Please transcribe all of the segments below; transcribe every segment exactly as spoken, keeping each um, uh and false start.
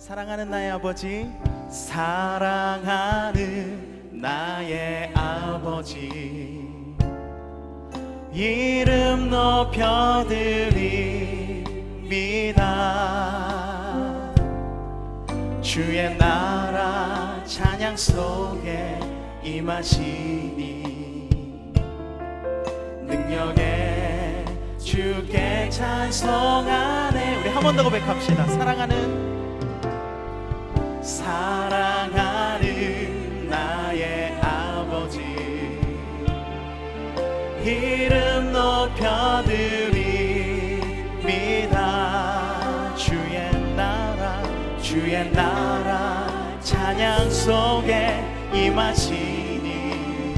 사랑하는 나의 아버지, 사랑하는 나의 아버지, 이름 높여드립니다. 주의 나라 찬양 속에 임하시니 능력에 주께 찬송하네. 우리 한 번 더 고백합시다. 사랑하는 사랑하는 나의 아버지, 이름 높여드립니다. 주의 나라 주의 나라 찬양 속에 임하시니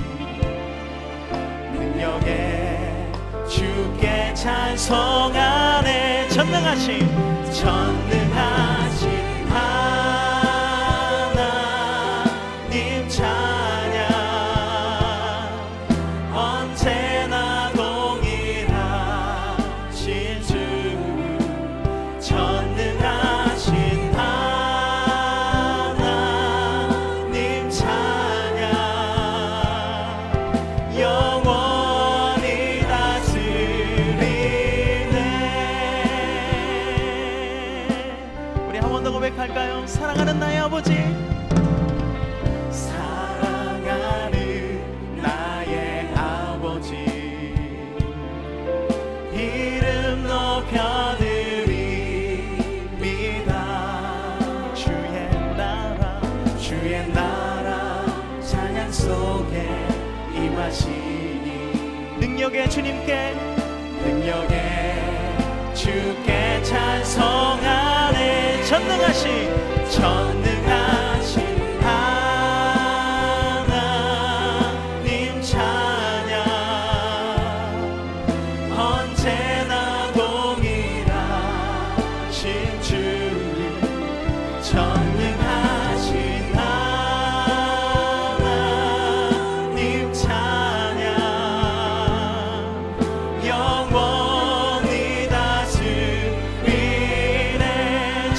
능력에 주께 찬송하네. 전능하신 전능하신 하나님 찬양, 언제나 동일하신 주, 전능하신 하나님 찬양, 영원히 다스리네. 우리 한 번 더 고백할까요? 사랑하는 나의 아버지, 사랑하는 나의 아버지, 이름 높여드립니다. 주의 나라 주의 나라 찬양 속에 임하시니 능력의 주님께 능력의 주께 찬송하네. 전능하신 전능하신 하나님 찬양, 언제나 동일하신 주, 전능하신 하나님 찬양, 영원히 다스리네.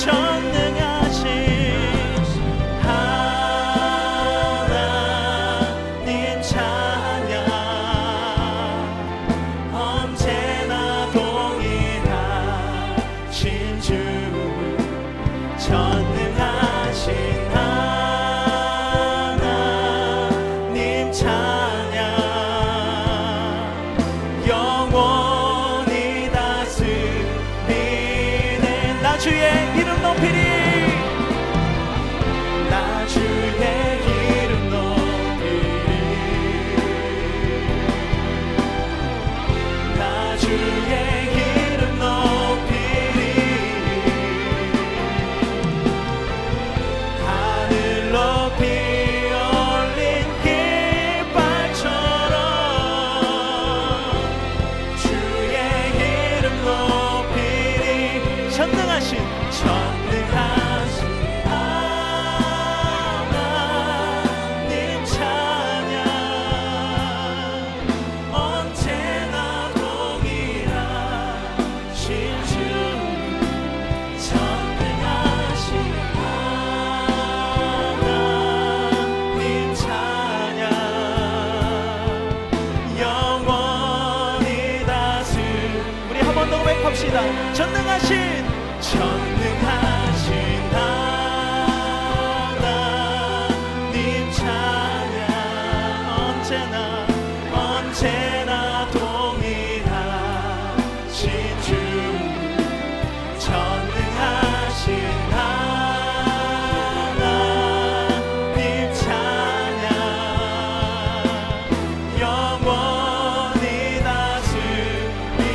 전능하신 하나님 찬양, 언제나 동일하신 주, 전능하신 하나님 찬양, 영원히 다스리네. 나 주의 이름 높이리, 나 주의 이름 높이리, 나 주의 이름 높이리, 하늘 높이 올린 깃발처럼 주의 이름 높이리. 전능하신 전능하신 하나님 찬양, 언제나 동일하신 주, 전능하신 하나님 찬양, 영원히 다스리. 우리 한 번 더 고백합시다. 전능하신 전능하신 하나님 찬양, 언제나 언제나 동일하신 주, 전능하신 하나님 찬양, 영원히 다스리네.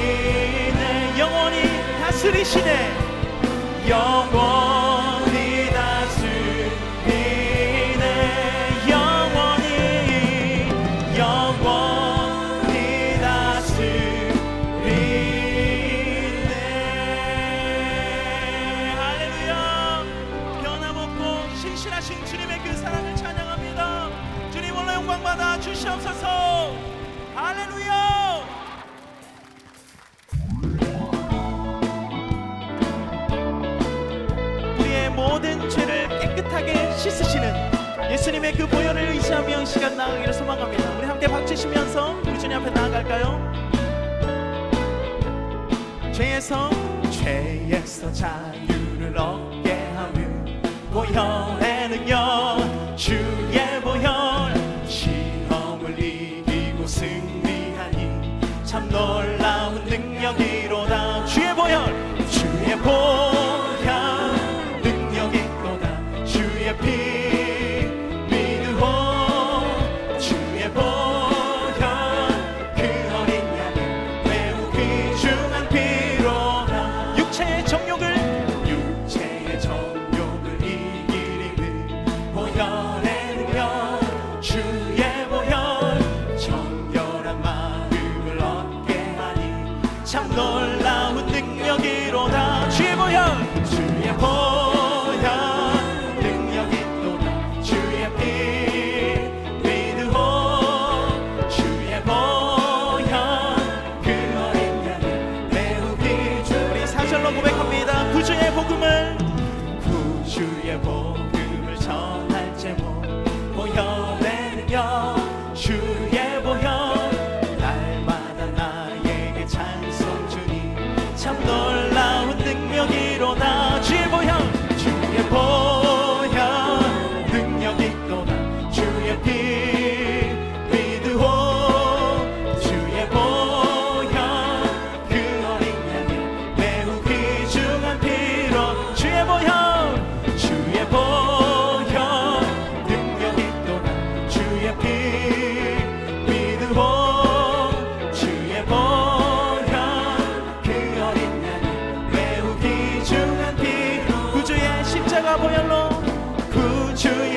영원히 다스리시네. 영원히 다스리네. 영원히 영원히 다스리네. 할렐루야. 변함없고 신실하신 주님의 그 사랑을 찬양합니다. 주님 홀로 영광받아 주시옵소서. 할렐루야. 모든 씻으시는 예수님의 그 보혈을 의지하며 이 시간 나아가기를 소망합니다. 우리 함께 박치시면서 우리 주님 앞에 나아갈까요? 죄에서 죄에서 자유를 얻게 하는 보혈의 능력, 주의 보혈 시험을 이기고 승리하니 참 놀라운 능력이로다. 주의 보혈 주의 보혈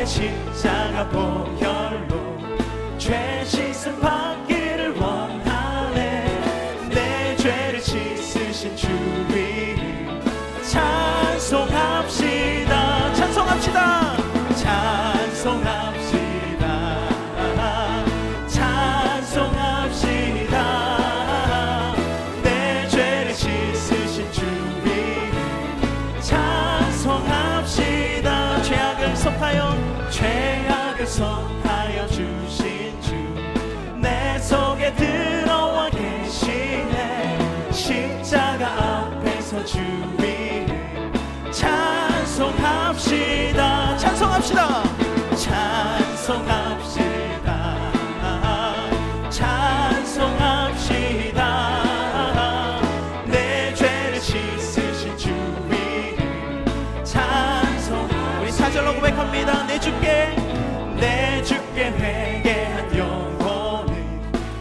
십자가 보혈로 죄 씻음 받기를 원하네. 내 죄를 씻으신 주 이름 찬송합시다. 찬송합시다. 찬송합시다. 죄악을 속하여 주신 주 내 속에 들어와 계시네. 십자가 앞에서 주 이름 찬송합시다. 찬송합시다. 찬송합시다. 찬송합시다. 내 죄를 씻으신 주 이름 찬송합시다. 우리 사절로 고백합니다. 내 주께 내 주께 회개한 영혼은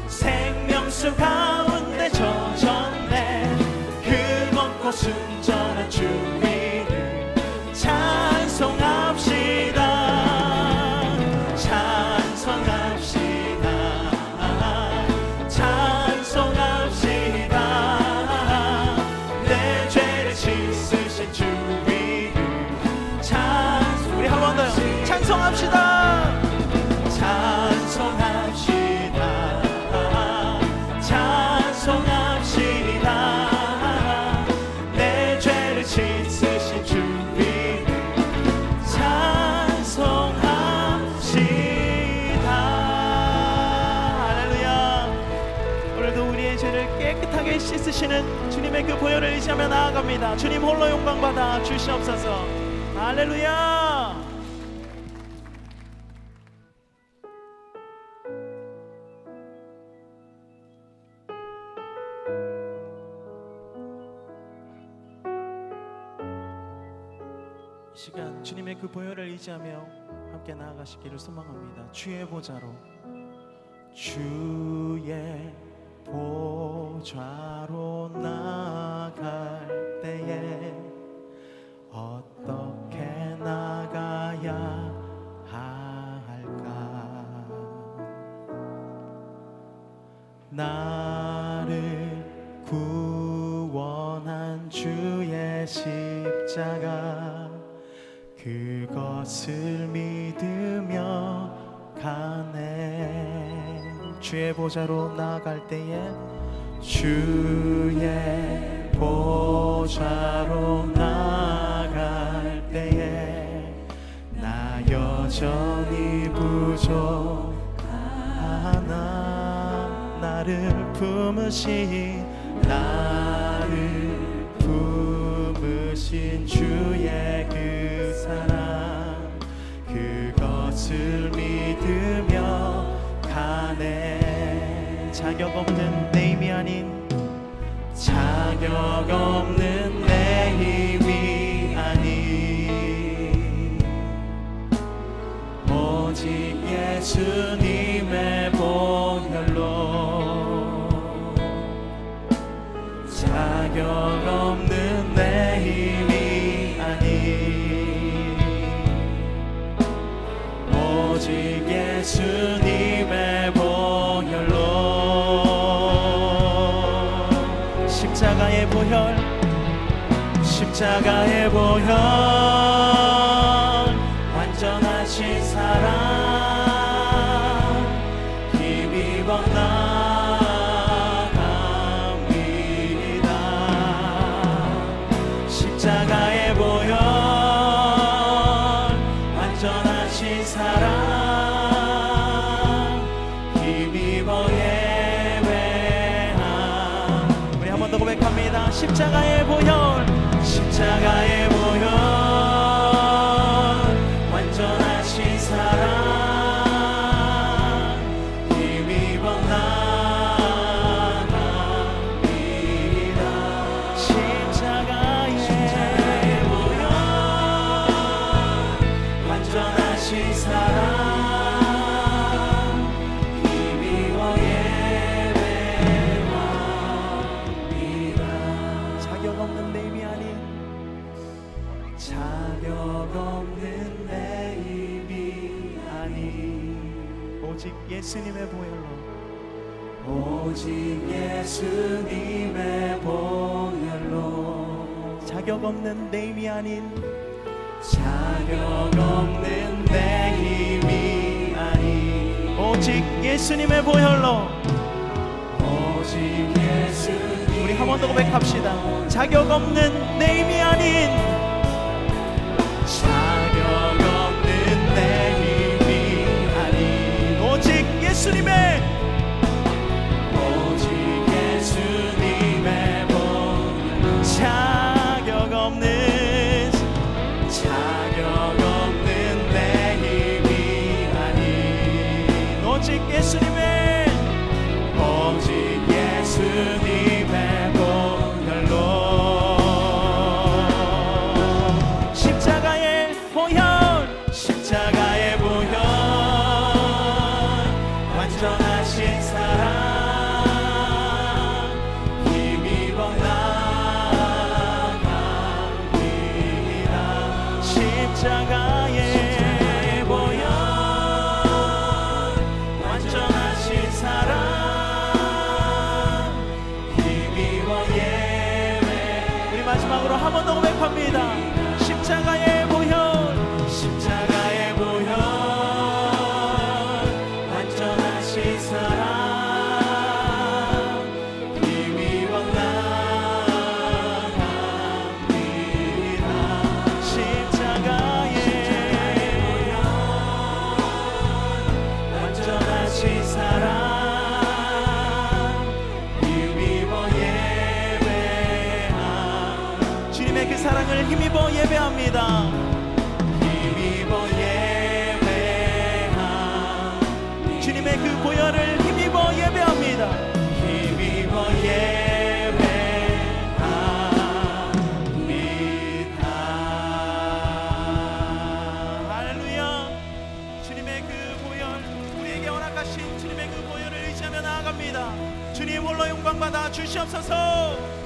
생명수 가운데 젖었네. 그 먹고 순전한 주 이름 찬송합시다. 찬송합시다. 찬송합시다. 내 죄를 씻으신 주 이름 찬송. 우리 한 번 더요. 찬송합시다. 씻으시는 주님의 그 보혈을 의지하며 나아갑니다. 주님 홀로 영광받아 주시옵소서. 할렐루야. 이 시간 주님의 그 보혈을 의지하며 함께 나아가시기를 소망합니다. 주의 보좌로 주의 보좌로 나갈 때에 어떻게 나가야 할까? 나를 구원한 주의 십자가, 그것을 믿으며 가네. 주의 보좌로 나아갈 때에 주의 보좌로 나아갈 때에 나의 여전히 부족하나 나를 품으신 나를 품으신 주의 그 사랑 그것을 믿으며 가네. 자격 없는 내 힘이 아닌 자격 없는 내 힘이 아닌 오직 예수님의 보혈로 자격 없는 내 힘이 아닌 오직 예수님의 십자가의 보혈 십자가의 보혈 완전하신 사랑 힘입어 나갑니다. 십자가의 보혈 완전하신 사랑 힘입어 고백합니다. 십자가의 보혈 십자가의 보혈 완전하신 사랑 힘입어 나갑니다. 십자가의, 십자가의 보혈 완전하신 사랑 오직 예수님의 보혈로 오직 예수님의 보혈로 자격 없는 내 힘이 아닌 자격 없는 내 힘이 아닌 오직 예수님의 보혈로 오직 예수님 우리 한 번 더 고백합시다. 자격 없는 내 힘이 아닌 자격 없는 내 힘이 예수님의 오직 예수님의 보혈 자격 없는 자격 없는 내 힘이 아닌 오직 예수님의 오직 예수님의 보혈로 십자가의 보혈 십자가 완전하신 사랑 힘입어 나갑니다. 십자가의 보혈 완전하신 사랑 힘입어 예배 우리 마지막으로 한 번 더 고백합니다. 십자가의 보혈 십자가 사랑을 힘입어 예배합니다. 힘입어 예배합니다. 주님의 그 보혈을 힘입어 예배합니다. 힘입어 예배합니다. 할렐루야. 주님의 그 보혈 우리에게 허락하신 주님의 그 보혈을 의지하며 나아갑니다. 주님 홀로 영광받아 주시옵소서.